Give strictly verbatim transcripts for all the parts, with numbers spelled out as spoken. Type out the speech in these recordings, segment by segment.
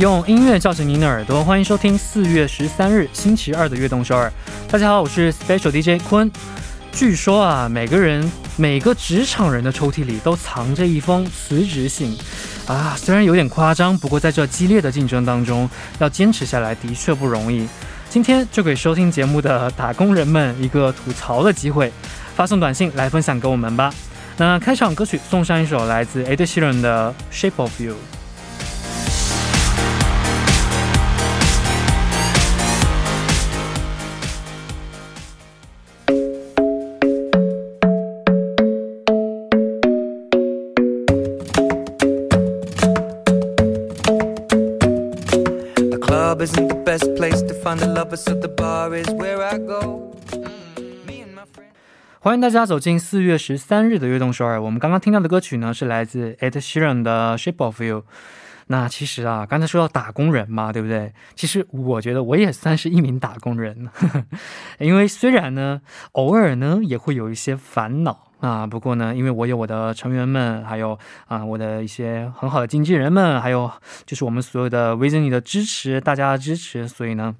用音乐叫醒您的耳朵， 欢迎收听四月十三日星期二的悦动首尔。 大家好，我是 Special D J 坤。 据说啊，每个人 每个职场人的抽屉里都藏着一封辞职信啊， 虽然有点夸张，不过在这激烈的竞争当中要坚持下来的确不容易。 今天就给收听节目的打工人们一个吐槽的机会， 发送短信来分享给我们吧。 那开场歌曲送上一首来自 Ed Sheeran 的 Shape of You。 欢迎大家走进四月十三日的悦动首尔。 我们刚刚听到的歌曲呢是来自 Ed Sheeran 的 Shape of You。 那其实啊，刚才说到打工人嘛，对不对？ 其实我觉得我也算是一名打工人。 因为虽然呢偶尔呢也会有一些烦恼， 啊，不过呢因为我有我的成员们，还有啊我的一些很好的经纪人们，还有就是我们所有的 Visney 的支持，大家的支持， 所以呢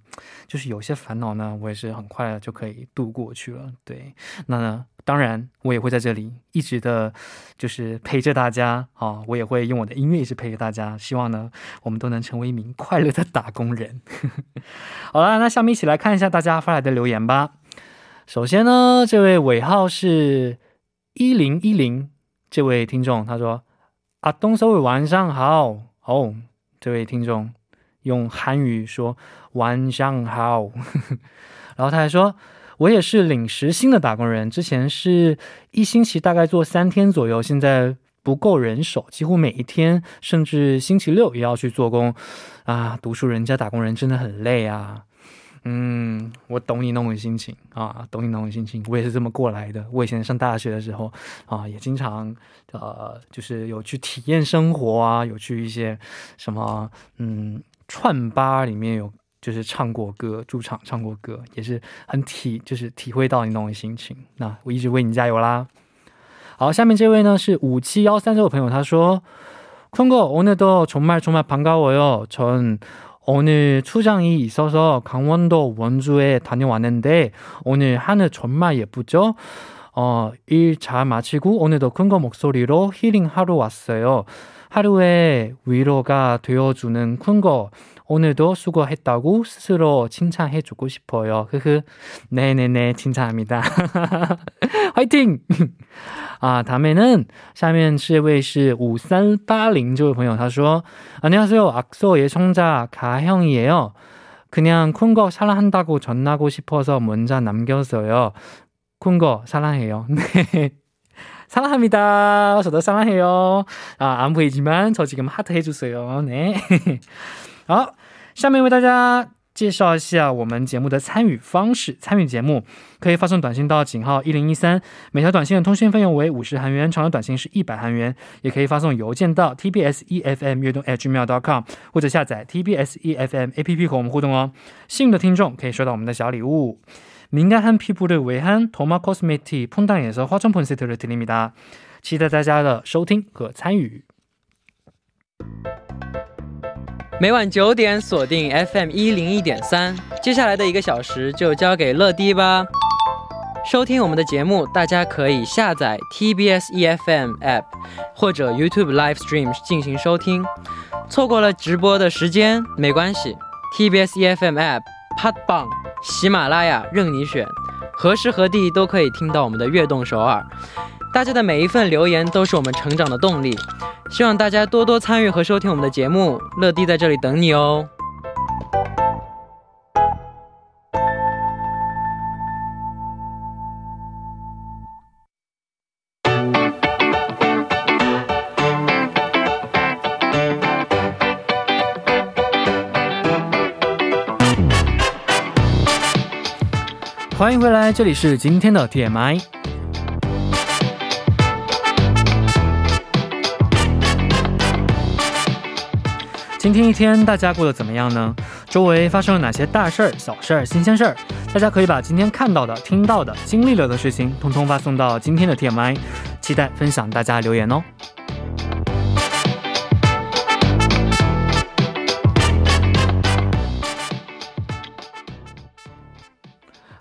就是有些烦恼呢我也是很快就可以度过去了。对， 那呢 当然我也会在这里一直的就是陪着大家，我也会用我的音乐一直陪着大家，希望呢我们都能成为一名快乐的打工人。 好啦，那下面一起来看一下大家发来的留言吧。 首先呢这位尾号是 一零一零 这位听众他说 阿东首尔晚上好。 哦， 这位听众用韩语说 晚上好。 然后他还说 我也是领时薪的打工人， 之前是一星期大概做三天左右， 现在不够人手， 几乎每一天， 甚至星期六也要去做工。 啊，读书人家打工人真的很累啊。 嗯，我懂你那种心情啊，懂你那种心情， 我也是这么过来的。 我以前上大学的时候啊，也经常呃，就是有去体验生活啊， 有去一些什么嗯串吧里面有。 就是唱过歌驻场唱过歌， 也是很体就是体会到你那种心情。 那我一直为你加油啦。 好，下面这位呢是五七一三这位朋友， 他说 쿤거 오늘도 정말 정말 반가워요. 전 오늘 출장이 있어서 강원도 원주에 다녀왔는데 오늘 하늘 정말 예쁘죠? 어, 일 잘 마치고 오늘도 쿤거 목소리로 힐링하러 왔어요. 하루에 위로가 되어주는 쿤거 오늘도 수고했다고 스스로 칭찬해주고 싶어요. 흐흐. 네네네, 칭찬합니다. 화이팅! 아, 다음에는, 下面这位是五三八零这位朋友他说 안녕하세요. 악소 예청자 가형이에요. 그냥 쿤거 사랑한다고 전하고 싶어서 문자 남겼어요. 쿤거 사랑해요. 네. 사랑합니다. 저도 사랑해요. 아, 안 보이지만 저 지금 하트 해주세요. 네. 好，下面为大家介绍一下我们节目的参与方式。 参与节目可以发送短信到井号一零一三， 每条短信的通讯费用为 五十韩元， 长的短信是一百韩元， 也可以发送邮件到 t b s e f m 悦动 at gmail dot com， 或者下载 t b s e f m app 和我们互动哦。 幸运的听众可以收到我们的小礼物。 민감한 피부를 위한 도마 코스메틱 폰당에서 화장품 세트를 드립니다. 期待大家的收听和参与。 每晚九点， 锁定 F M 一零一点三， 接下来的一个小时 就交给乐迪吧。 收听我们的节目，大家可以下载 T B S E F M App 或者 YouTube Live Stream 进行收听。 错过了直播的时间没关系， T B S E F M App、 팟빵、 喜马拉雅任你选， 何时何地都可以听到我们的悦动首尔。 大家的每一份留言都是我们成长的动力， 希望大家多多参与和收听我们的节目。 乐迪在这里等你哦。 欢迎回来，这里是今天的 T M I。 今天一天大家过得怎么样呢？ 周围发生了哪些大事儿、小事儿、新鲜事儿？ 大家可以把今天看到的、听到的、经历了的事情 统统发送到今天的 T M I， 期待分享大家留言哦。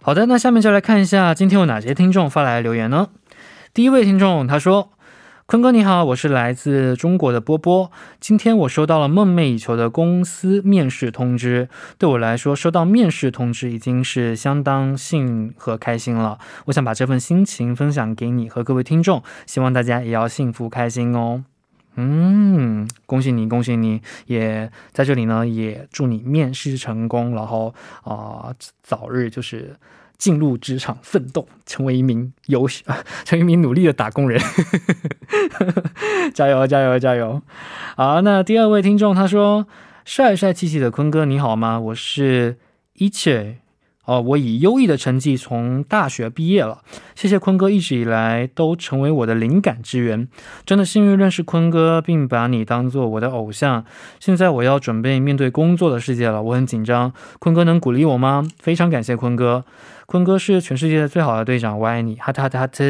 好的，那下面就来看一下今天有哪些听众发来留言呢？第一位听众他说，坤哥你好，我是来自中国的波波，今天我收到了梦寐以求的公司面试通知，对我来说收到面试通知已经是相当幸和开心了，我想把这份心情分享给你和各位听众，希望大家也要幸福开心哦。嗯，恭喜你，恭喜你！也在这里呢，也祝你面试成功，然后啊、呃，早日就是进入职场奋斗，成为一名有成为一名努力的打工人。加油，加油，加油！好，那第二位听众他说：“帅帅气气的坤哥，你好吗？我是一切。”哦，我以优异的成绩从大学毕业了，谢谢坤哥一直以来都成为我的灵感之源，真的幸运认识坤哥并把你当作我的偶像，现在我要准备面对工作的世界了，我很紧张，坤哥能鼓励我吗？非常感谢坤哥，坤哥是全世界最好的队长，我爱你，哈特哈特哈特，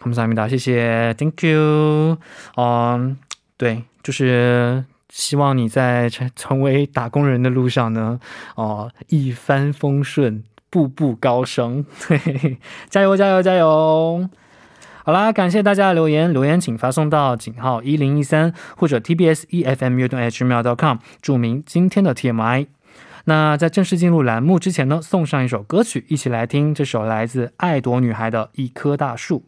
감사합니다，谢谢 ，Thank you， 嗯，对，就是。希望你在成为打工人的路上呢，哦、呃，一帆风顺，步步高升，对，加油加油加油！好啦，感谢大家的留言，留言请发送到井号一零一三或者 t b s e f m u h m a i l 点 com， 注明今天的 T M I。那在正式进入栏目之前呢，送上一首歌曲，一起来听这首来自爱朵女孩的《一棵大树》。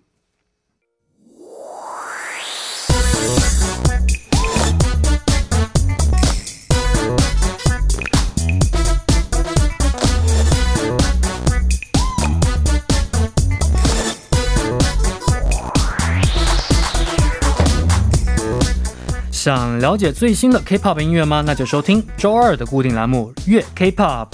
想了解最新的 K-pop 音乐吗？那就收听周二的固定栏目乐 K-pop。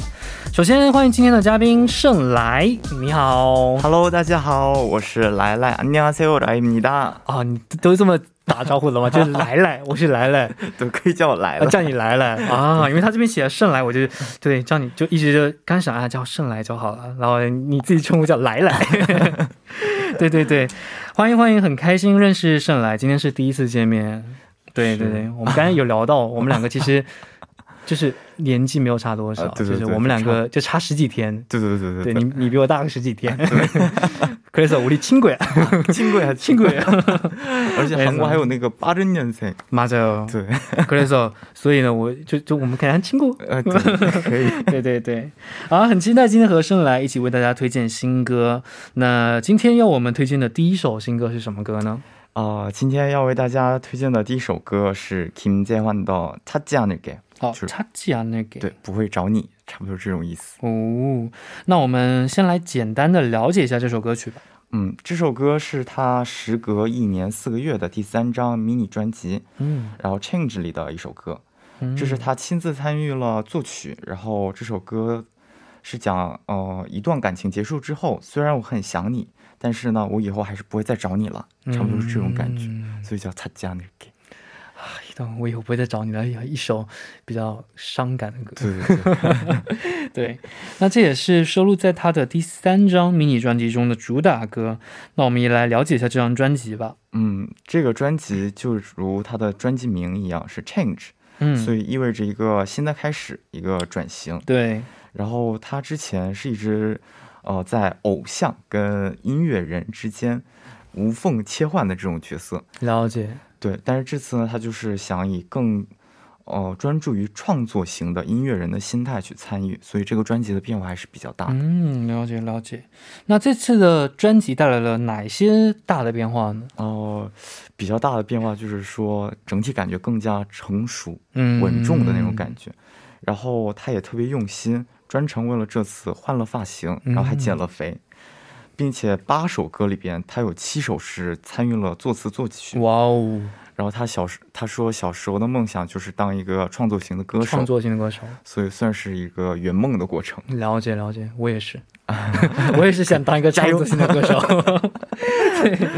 首先欢迎今天的嘉宾盛来，你好。 Hello， 大家好，我是来来。안녕하세요，라이입니다。啊，你都这么打招呼了吗？就是来来，我是来来，对，可以叫我来了，啊、叫你来来啊，因为他这边写盛来，我就对叫你就一直就干啥啊，叫盛来就好了，然后你自己称呼叫来来。对对对，欢迎欢迎，很开心认识盛来，今天是第一次见面。对对对，我们刚才有聊到，我们两个其实就是年纪没有差多少，啊、对对对，就是我们两个就差十几天。对对对 对， 对， 对，你你比我大个十几天。그래서 우리 친구야, 친구야, 친구야. 而且韩国还有那个八十年代。맞아요. 对， 그래서 所以呢，我就就我们可以当친구。呃，可以。对对对，好，很期待今天和盛来一起为大家推荐新歌。那今天要我们推荐的第一首新歌是什么歌呢？呃, 今天要为大家推荐的第一首歌是 Kim Jae-Hwan 的 찾지 않을게。 好， 찾지 않을게， 对，不会找你，差不多这种意思。哦，那我们先来简单的了解一下这首歌曲吧。嗯，这首歌是他时隔一年四个月的第三张 mini 专辑，嗯，然后 Change 里的一首歌，嗯，这是他亲自参与了作曲，然后这首歌是讲呃一段感情结束之后，虽然我很想你，但是呢我以后还是不会再找你了，差不多是这种感觉，嗯，所以叫찾지 않을게。我以后不会再找你了，一首比较伤感的歌。对对对。对，那这也是收录在他的第三张迷你专辑中的主打歌，那我们也来了解一下这张专辑吧。嗯，这个专辑就如他的专辑名一样是 Change，嗯，所以意味着一个新的开始，一个转型。对，然后他之前是一直呃，在偶像跟音乐人之间无缝切换的这种角色。了解。对，但是这次呢，他就是想以更呃专注于创作型的音乐人的心态去参与，所以这个专辑的变化还是比较大的。嗯，了解了解。那这次的专辑带来了哪些大的变化呢？哦、呃，比较大的变化就是说整体感觉更加成熟、嗯、稳重的那种感觉，然后他也特别用心。专程为了这次换了发型，然后还减了肥，嗯，并且八首歌里边，他有七首是参与了作词作曲。哇哦！然后他小时他说小时候的梦想就是当一个创作型的歌手，创作型的歌手，所以算是一个圆梦的过程。了解了解，我也是，我也是想当一个创作型的歌手。对，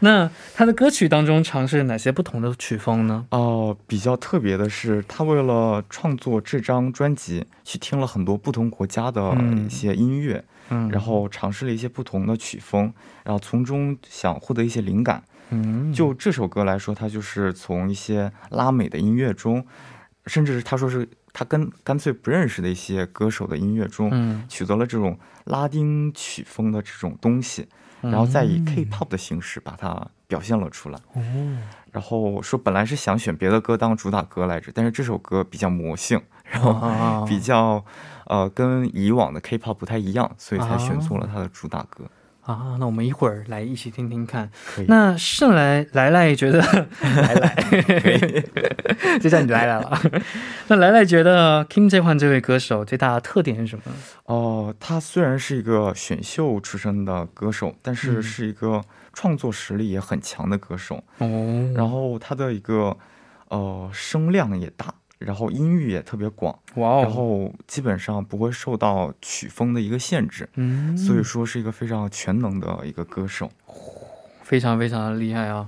那他的歌曲当中尝试哪些不同的曲风呢？哦、呃，比较特别的是，他为了创作这张专辑，去听了很多不同国家的一些音乐，嗯，然后尝试了一些不同的曲风，然后从中想获得一些灵感。嗯，就这首歌来说，它就是从一些拉美的音乐中，甚至他说是。他跟干脆不认识的一些歌手的音乐中取得了这种拉丁曲风的这种东西，然后再以 K-pop 的形式把它表现了出来。然后说本来是想选别的歌当主打歌来着，但是这首歌比较魔性，然后比较跟以往的 K-pop 不太一样，所以才选做了它的主打歌。 啊，那我们一会儿来一起听听看。那圣来来来觉得来来，就叫你来来了。那来来觉得 Kim Jae-Hwan 这位歌手最大的特点是什么？哦，他虽然是一个选秀出身的歌手，但是是一个创作实力也很强的歌手，然后他的一个呃声量也大， 然后音域也特别广，然后基本上不会受到曲风的一个限制，所以说是一个非常全能的一个歌手，非常非常厉害啊。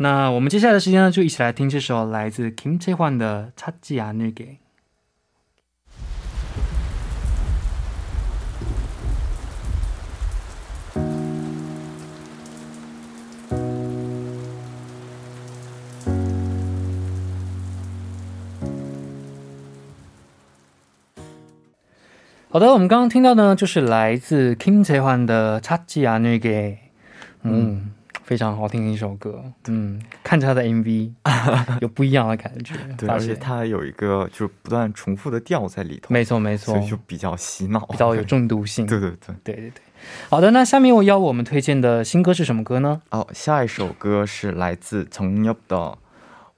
那我们接下来的时间就一起来听这首来自 Kim Jae-Hwan 的 Tatiana 给 好的，我们刚刚听到呢就是来自 Kim Jae-Hwan 的 Tatiana 给 非常好听的一首歌。看着他的 M V 有不一样的感觉，而且它有一个就是不断重复的调在里头，没错没错，所以就比较洗脑，比较有中毒性。对对对对。好的，那下面我要我们推荐的新歌是什么歌呢？哦，下一首歌是来自정엽的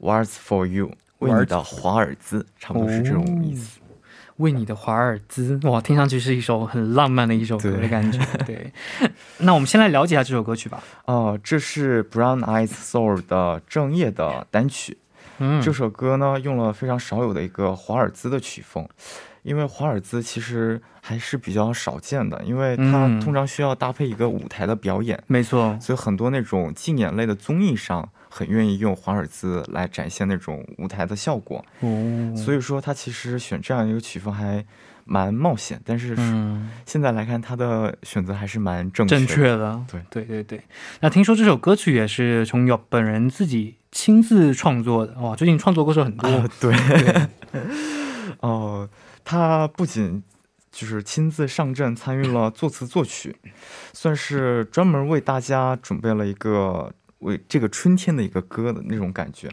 Words for You， 为你的华尔兹，差不多是这种意思。 为你的华尔兹，哇，听上去是一首很浪漫的一首歌的感觉。对，那我们先来了解一下这首歌曲吧。这是 Brown Eyes Soul 的正夜的单曲。这首歌呢用了非常少有的一个华尔兹的曲风，因为华尔兹其实还是比较少见的，因为它通常需要搭配一个舞台的表演，没错，所以很多那种竞演类的综艺上 很愿意用华尔兹来展现那种舞台的效果，所以说他其实选这样一个曲风还蛮冒险，但是现在来看他的选择还是蛮正确的。对对对。那听说这首歌曲也是从友本人自己亲自创作的，哇，最近创作歌手很多。对，他不仅 就是亲自上阵参与了作词作曲，算是专门为大家准备了一个为这个春天的一个歌的那种感觉。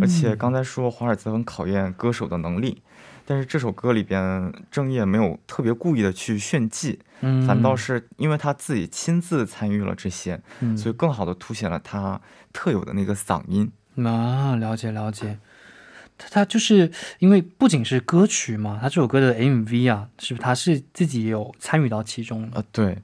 而且刚才说华尔兹很考验歌手的能力，但是这首歌里边郑烨没有特别故意的去炫技，反倒是因为他自己亲自参与了这些，所以更好的凸显了他特有的那个嗓音。那了解了解。 他就是因为不仅是歌曲嘛，他这首歌的M V啊是他是自己有参与到其中。对，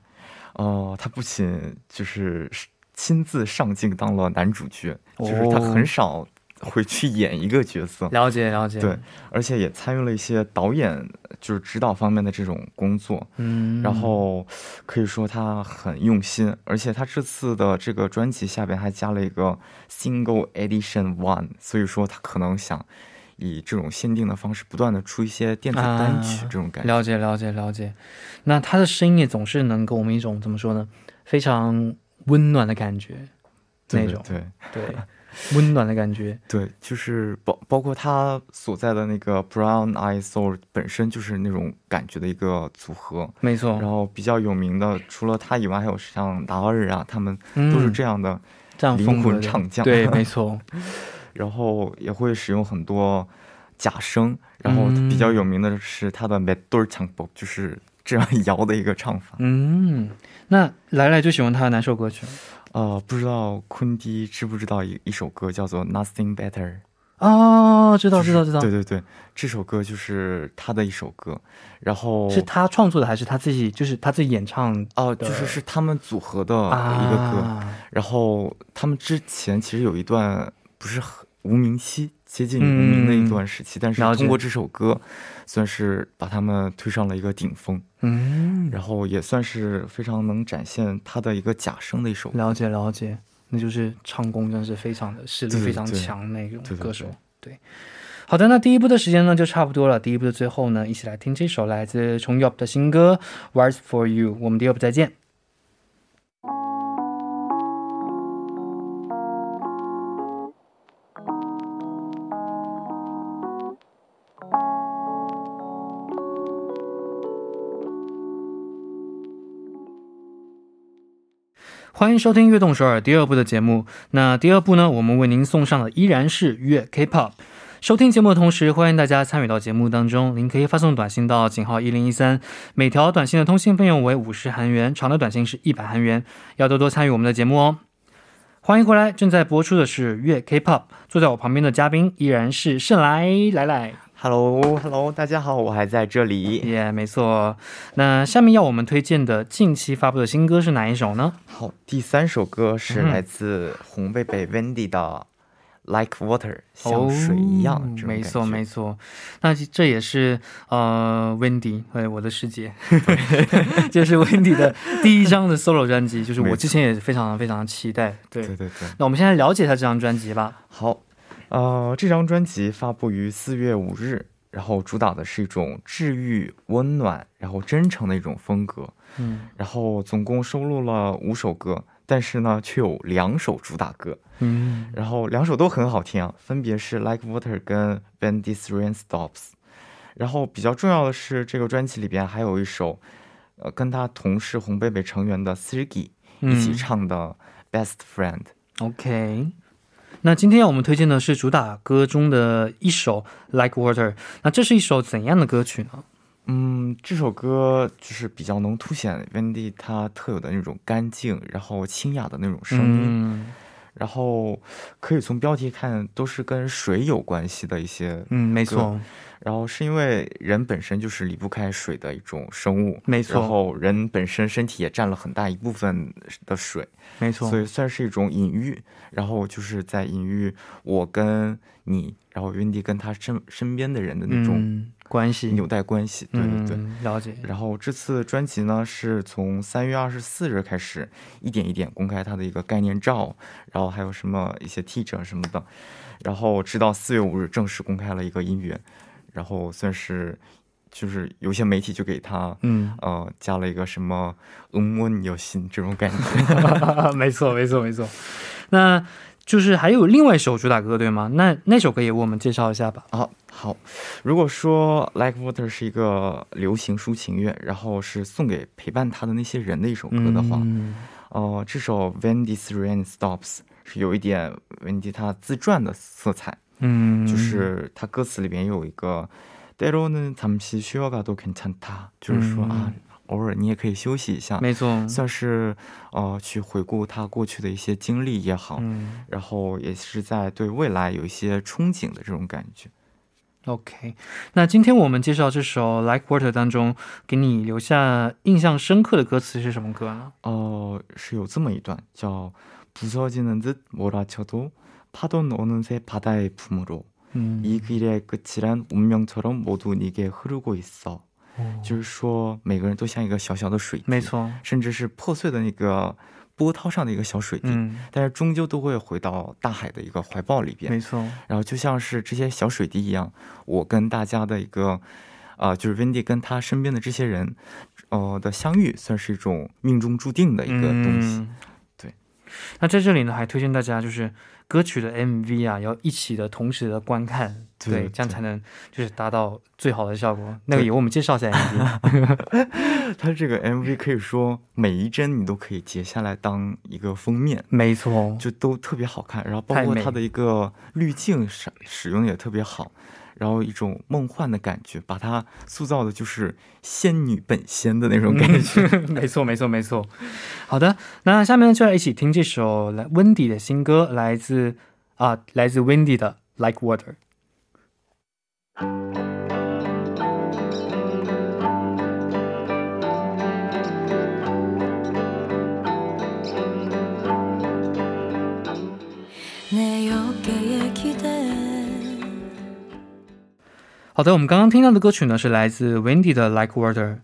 他不仅就是亲自上镜当了男主角，就是他很少会去演一个角色。了解了解。对，而且也参与了一些导演就是指导方面的这种工作，然后可以说他很用心，而且他这次的这个专辑下边还加了一个 Single Edition One， 所以说他可能想 以这种限定的方式不断的出一些电子单曲这种感觉。了解了解了解。那他的声音也总是能给我们一种怎么说呢，非常温暖的感觉那种。对对对，温暖的感觉。对，就是包括他 所在的那个Brown Eyes Soul本身就是那种感觉的一个组合，没错。然后比较有名的除了他以外还有像达尔啊他们都是这样的灵魂唱将。对，没错。 然后也会使用很多假声，然后比较有名的是他的 Medor 창법， 就是这样摇的一个唱法。那来来最喜欢他的哪首歌曲？不知道坤迪知不知道一首歌叫做 Nothing Better。 哦，知道知道知道。对对对，这首歌就是他的一首歌，然后是他创作的还是他自己就是他自己演唱的？哦，就是是他们组合的一个歌。然后他们之前其实有一段 不是无名期，接近无名的一段时期，但是通过这首歌算是把他们推上了一个顶峰。然后也算是非常能展现他的一个假声的一首。了解了解，那就是唱功真的是非常的实力非常强那种歌手。对，好的，那第一步的时间呢就差不多了，第一步的最后呢一起来听这首来自从Yop的新歌 Words for You。 我们第二部再见。欢迎收听悦动首尔第二部的节目。 那第二部呢，我们为您送上的依然是悦K-pop。 收听节目的同时，欢迎大家参与到节目当中。 您可以发送短信到井号一零一三， 每条短信的通信费用为五十韩元， 长的短信是一百韩元。 要多多参与我们的节目哦。 欢迎回来，正在播出的是悦K-pop。 坐在我旁边的嘉宾依然是盛来来来。 Hello, Hello, 大家好，我还在这里。 Yeah, 没错。那下面要我们推荐的近期发布的新歌是哪一首呢？好，第三首歌是来自红贝贝 Wendy 的 Like Water, 像水一样。没错没错，那这也是呃 Wendy 我的师姐，就是 Wendy 的第一张的 solo 专辑，就是我之前也非常非常期待。对对对，那我们现在了解一下这张专辑吧。好。 呃，这张专辑发布于四月五日， 然后主打的是一种治愈、温暖，然后真诚的一种风格。然后总共收录了五首歌， 但是呢却有两首主打歌， 然后两首都很好听啊，分别是 Like Water 跟 When This Rain Stops。 然后比较重要的是这个专辑里边还有一首跟他同是红贝贝成员的 Sergi 一起唱的 Best Friend。 OK， 那今天要我们推荐的是主打歌中的一首 Like Water。 那这是一首怎样的歌曲呢？嗯，这首歌就是比较能凸显 Wendy 她特有的那种干净然后清雅的那种声音，然后可以从标题看都是跟水有关系的一些。嗯，没错。 然后身因为人本身就是离不开水的一种生物。没错，然后人本身身体也占了很大一部分的水。没错，所以算是一种隐喻，然后就是在隐喻我跟你，然后Wendy跟他身边的人的那种关系，纽带关系。对对对，了解。然后这次专辑呢是从三月二十四日开始一点一点公开他的一个概念照，然后还有什么一些T者什么的，然后直到四月五日正式公开了一个音源。 然后算是就是有些媒体就给他呃加了一个什么 "응원 여신" 这种感觉。没错没错没错。那就是还有另外一首主打歌对吗？那那首歌也为我们介绍一下吧。好好，如果说 Like Water 是一个流行抒情乐，然后是送给陪伴他的那些人的一首歌的话，呃这首 When This Rain Stops 是有一点 Wendy 他自传的色彩。 就是他歌词里面有一个 때로는 잠시 쉬어가도 괜찮다， 就是说啊偶尔你也可以休息一下。没错，算是呃去回顾他过去的一些经历也好，然后也是在对未来有一些憧憬的这种感觉。 OK， 那今天我们介绍这首 Like Water 当中给你留下印象深刻的歌词是什么歌呢？哦，是有这么一段叫 부서지는 듯 몰아쳐도 파도 오는 새 바다의 품으로 음. 이 길의 끝이란 운명처럼 모두 네게 흐르고 있어. 就是说每个人都像一个小小的水滴，没错，甚至是破碎的那个波涛上的一个小水滴，但是终究都会回到大海的一个怀抱里边。没错，然后就像是这些小水滴一样，我跟大家的一个 就是Wendy 跟他身边的这些人的相遇，算是一种命中注定的一个东西。 那在这里呢还推荐大家就是歌曲的 M V 啊要一起的同时的观看，对，这样才能就是达到最好的效果。那个也我们介绍一下 M V。 它这个 M V 可以说每一帧你都可以截下来当一个封面，没错，就都特别好看，然后包括它的一个滤镜使用也特别好， 然后一种梦幻的感觉，把它塑造的就是仙女本仙的那种感觉。没错没错没错。好的，那下面就来一起听这首 Wendy 的新歌，来自啊来自 Wendy 的 Like Water。 好的，我们刚刚听到的歌曲呢是来自 Wendy 的 Like Water。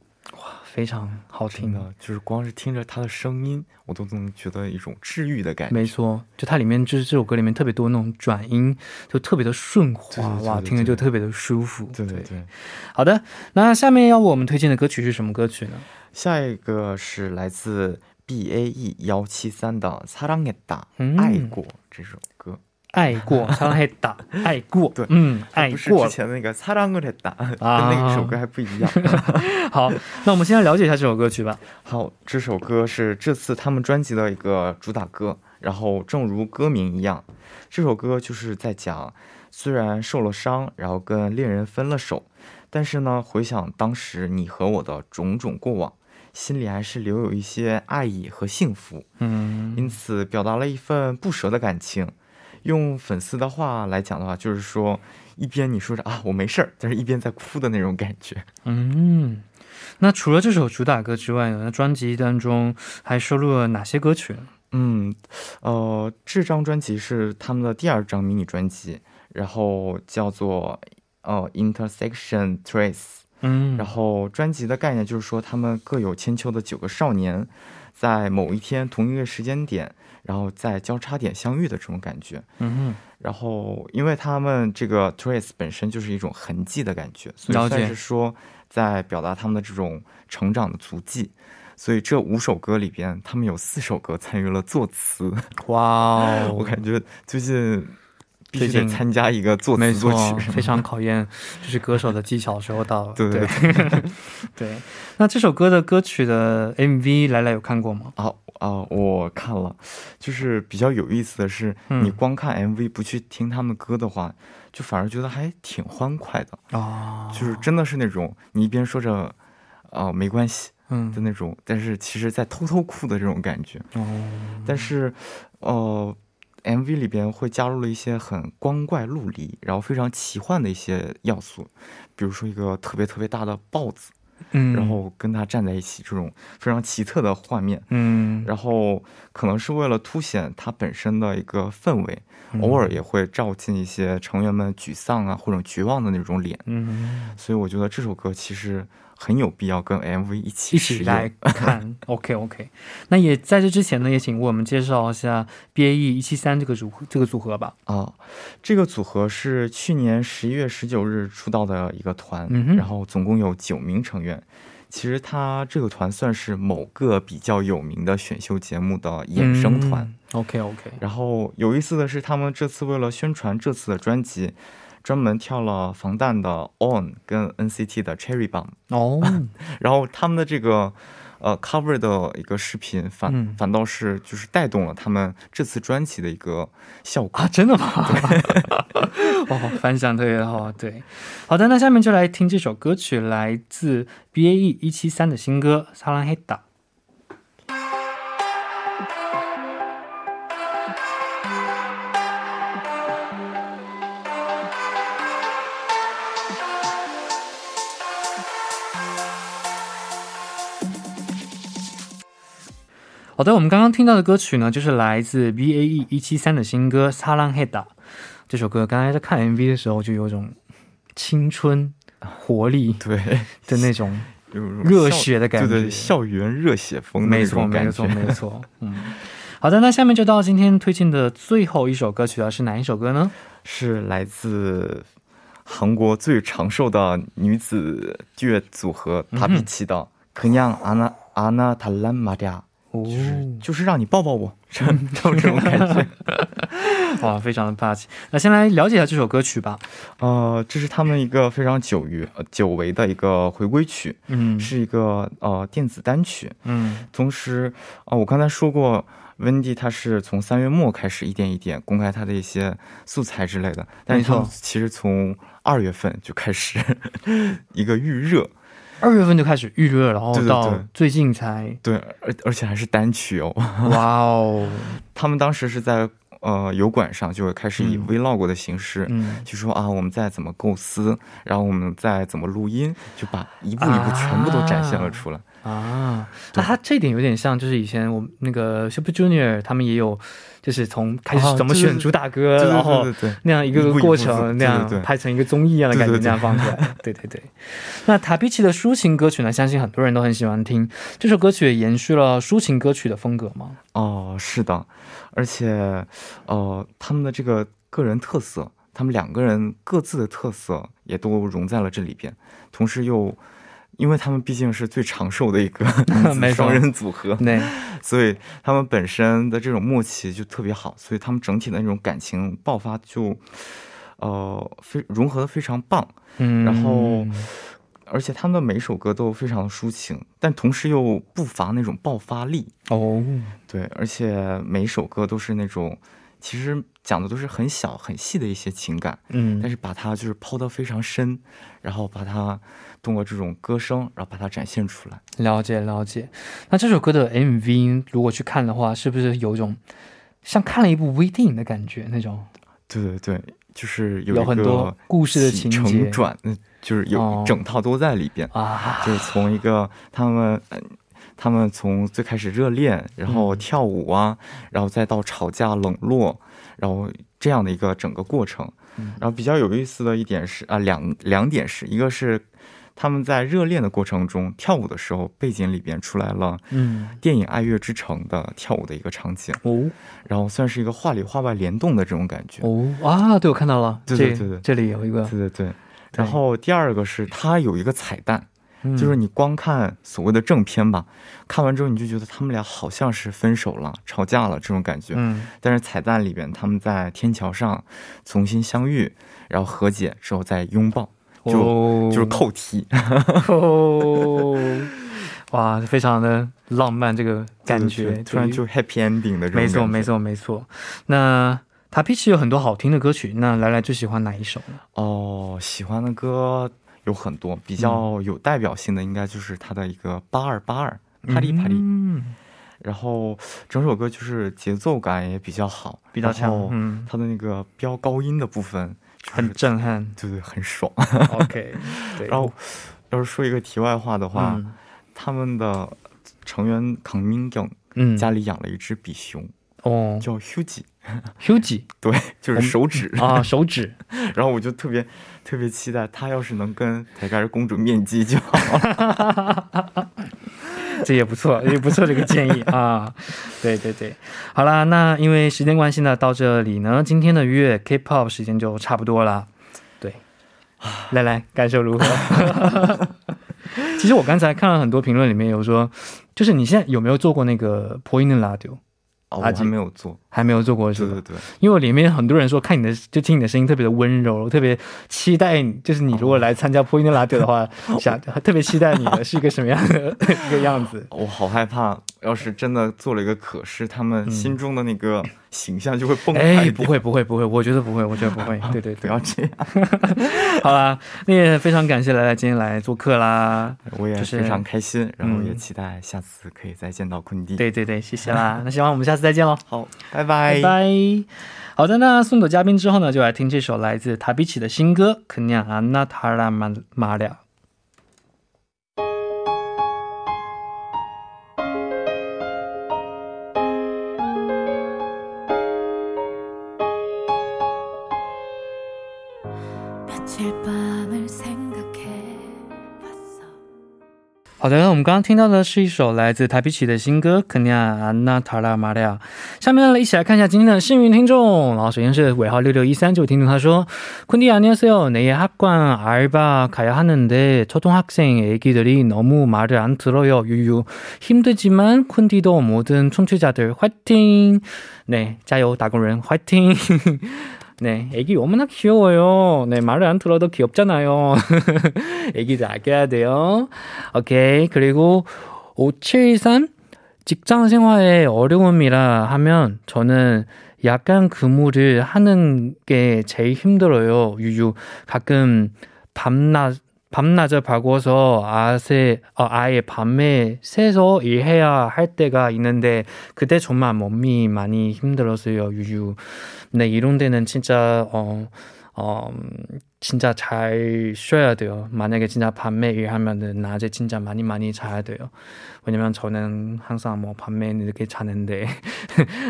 非常好听的，就是光是听着它的声音我都能觉得一种治愈的感觉。没错，就它里面这首歌里面特别多那种转音，就特别的顺滑，哇，听着就特别的舒服。对对对。好的， 那下面要我们推荐的歌曲是什么歌曲呢？下一个是来自 B A E 一七三的사랑했다爱过这首歌。爱过伤害大爱过伤害大不是之前那个사랑을 했다爱过嗯爱过嗯不是之前那个사랑을 했다跟那个首歌还不一样好那我们先来了解一下这首歌曲吧好这首歌是这次他们专辑的一个主打歌然后正如歌名一样这首歌就是在讲虽然受了伤然后跟恋人分了手但是呢回想当时你和我的种种过往 心里还是留有一些爱意和幸福嗯因此表达了一份不舍的感情用粉丝的话来讲的话就是说一边你说着啊我没事但是一边在哭的那种感觉嗯那除了这首主打歌之外呢专辑当中还收录了哪些歌曲嗯呃这张专辑是他们的第二张迷你专辑然后叫做呃Intersection Trace 然后专辑的概念就是说他们各有千秋的九个少年在某一天同一个时间点然后在交叉点相遇的这种感觉然后因为他们这个 trace 本身就是一种痕迹的感觉所以算是说在表达他们的这种成长的足迹所以这五首歌里边他们有四首歌参与了作词哇我感觉最近 必须得参加一个作词作曲非常考验就是歌手的技巧时候到了对对那这首歌的歌曲的 엠 브이 莱莱有看过吗啊啊我看了就是比较有意思的是你光看 엠 브이 不去听他们歌的话就反而觉得还挺欢快的就是真的是那种你一边说着啊没关系 的那种但是其实在偷偷哭的这种感觉但是呃 엠 브이 里边会加入了一些很光怪陆离然后非常奇幻的一些要素比如说一个特别特别大的豹子然后跟它站在一起这种非常奇特的画面然后可能是为了凸显它本身的一个氛围偶尔也会照进一些成员们沮丧啊或者绝望的那种脸所以我觉得这首歌其实 很有必要跟 엠 브이 一起一起来看 OK OK 那也在这之前呢也请我们介绍一下 B A E 一七三这个组合吧啊这个组合是去年 十一月十九日 出道的一个团然后总共有九名成员 其实他这个团算是某个比较有名的选秀节目的衍生团 OK OK 然后有意思的是他们这次为了宣传这次的专辑 专门跳了防弹的 On 跟 N C T 的 Cherry Bomb 哦， 然后他们的这个 呃 cover 的一个视频 反倒是就是带动了他们这次专辑的一个效果啊真的吗反响特别好对好的那下面就来听这首歌曲来自 B A E 一七三 的新歌 사랑했다 好的我们刚刚听到的歌曲呢就是来自 B A E 一七三 的新歌 사랑했다 这首歌刚才在看 엠 브이 的时候就有种青春活力对的那种热血的感觉没错没错没错好的那下面就到今天推荐的最后一首歌曲了是哪一首歌呢是来自 韩国最长寿的女子乐 다비치的 그냥 안아 안아달란 말이야 就是让你抱抱我这种感觉哇非常的霸气那先来了解一下这首歌曲吧呃这是他们一个非常久违的一个回归曲是一个呃电子单曲嗯同时呃我刚才说过 Wendy 她是从三月末开始一点一点公开她的一些素材之类的但是其实从二月份就开始一个预热 二月份就开始预热然后到最近才对而且还是单曲哦哇哦他们当时是在呃油管上就开始以 vlog 的形式就说啊我们在怎么构思然后我们在怎么录音就把一步一步全部都展现了出来啊那它这点有点像就是以前我们那个 Super Junior 他们也有 就是从开始怎么选主打歌然后那样一个个过程那样拍成一个综艺一样的感觉那样放出来对对对那 다비치 的抒情歌曲呢相信很多人都很喜欢听这首歌曲也延续了抒情歌曲的风格吗哦是的而且呃他们的这个个人特色他们两个人各自的特色也都融在了这里边同时又因为他们毕竟是最长寿的一个双人组合，没错，双人组合，对，所以他们本身的这种默契就特别好，所以他们整体的那种感情爆发就呃融合的非常棒，然后而且他们每首歌都非常抒情，但同时又不乏那种爆发力，对，而且每首歌都是那种 其实讲的都是很小很细的一些情感，但是把它就是抛到非常深，然后把它通过这种歌声，然后把它展现出来。了解了解。那这首歌的 엠 브이 如果去看的话，是不是有一种像看了一部 微 电影 的感觉那种？对对对，就是有很多故事的情节，就是有整套都在里边啊，就是从一个他们 他们从最开始热恋，然后跳舞啊，然后再到吵架冷落，然后这样的一个整个过程。然后比较有意思的一点是啊，两两点是，一个是他们在热恋的过程中跳舞的时候背景里边出来了电影爱乐之城的跳舞的一个场景，然后算是一个话里话外联动的这种感觉。哦啊，对，我看到了，对对对，这里有一个，对对对。然后第二个是他有一个彩蛋， 就是你光看所谓的正片吧，看完之后你就觉得他们俩好像是分手了，吵架了这种感觉，但是彩蛋里边他们在天桥上重新相遇，然后和解之后再拥抱，就就是扣题。哇，非常的浪漫这个感觉，突然就 happy ending 的这种感觉。没错没错没错。 那 他P七有很多好听的歌曲，那来来最喜欢哪一首呢？哦，喜欢的歌 有很多，比较有代表性的应该就是他的一个八二八二，啪哩啪哩。然后整首歌就是节奏感也比较好，比较强，它的那个飙高音的部分很震撼，对对，很爽。 OK。 然后要是说一个题外话的话，他们的成员康明경家里养了一只比熊， 叫 Huji Huji， 对，就是手指啊，手指。然后我就特别特别期待他要是能跟台盖尔公主面基就好了。这也不错，也不错这个建议啊。对对对。好啦，那因为时间关系呢，到这里呢，今天的月 K-pop 时间就差不多了。对，来来，感受如何？其实我刚才看了很多评论里面有说，就是你现在有没有做过那个播音的拉丢？ 哦，我还没有做，还没有做过，对对对，因为里面很多人说看你的就听你的声音特别的温柔，特别期待你，就是你如果来参加播音的拉队的话，特别期待你的是一个什么样的一个样子。我好害怕，要是真的做了一个可是，他们心中的那个形象就会崩坏。不会不会不会，我觉得不会，我觉得不会，对对对，了解。好啦，那也非常感谢来来今天来做客啦，我也非常开心，然后也期待下次可以再见到坤弟。对对对，谢谢啦。那希望我们下次再见喽。好，拜拜拜拜。 好的，那送走嘉宾之后呢，就来听这首来自 다비치的 다비치的新歌 그냥 안나 달라 말야。 好的，我们刚刚听到的是一首来自 다비치的新歌 그냥 안나 달라 말야。 下面呢一起来看一下今天的幸运听众。然后首先是尾号六六一三这位听众，他说 쿤디 안녕하세요. 내일 학관 알바 가야 하는데 초등학생 애기들이 너무 말을 안 들어요. 유유. 힘들지만 쿤디도 모든 청취자들 화이팅. 네, 자요 다공은 화이팅. 네, 애기 너무나 귀여워요. 네, 말을 안 들어도 귀엽잖아요. 애기들 아껴야 돼요. 오케이. 그리고 오칠이삼 직장 생활에 어려움이라 하면 저는 약간 근무를 하는 게 제일 힘들어요. 유유. 가끔 밤낮 밤낮을 바꿔서 아세, 어, 아예 밤에 새서 일해야 할 때가 있는데 그때 정말 몸이 많이 힘들었어요. 유유. 네, 이런 데는 진짜 어, 어, 진짜 잘 쉬어야 돼요. 만약에 진짜 밤에 일하면 낮에 진짜 많이 많이 자야 돼요. 왜냐면 저는 항상 뭐 밤에 이렇게 자는데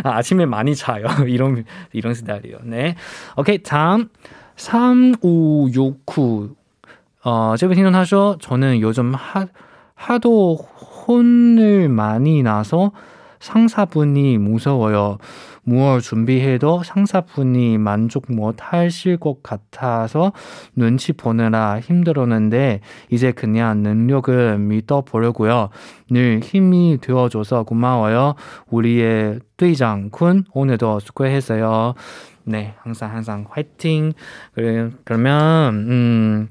아, 아침에 많이 자요. 이런 이런 스타일이요. 네, 오케이. 다음 삼오육구 어, 제베티노他说 저는 요즘 하, 하도 혼을 많이 나서 상사분이 무서워요. 무얼 준비해도 상사분이 만족 못하실 것 같아서 눈치 보느라 힘들었는데 이제 그냥 능력을 믿어보려고요. 늘 힘이 되어줘서 고마워요. 우리의 뛰장군 오늘도 수고했어요. 네, 항상 항상 화이팅. 그래, 그러면 음,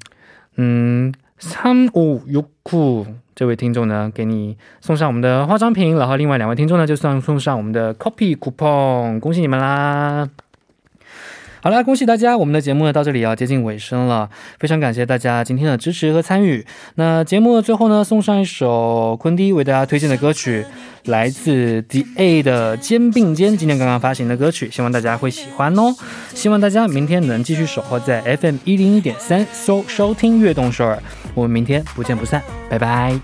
음, 삼오육구 这位听众呢给你送上我们的化妆品，然后另外两位听众呢就算送上我们的커피 쿠폰，恭喜你们啦。 好啦，恭喜大家，我们的节目呢到这里也要接近尾声了，非常感谢大家今天的支持和参与。那节目的最后呢送上一首昆迪为大家推荐的歌曲，来自D A的《肩并肩》，今天刚刚发行的歌曲，希望大家会喜欢哦。希望大家明天能继续守候在 에프엠 一零一点三收听悦动首尔，我们明天不见不散，拜拜。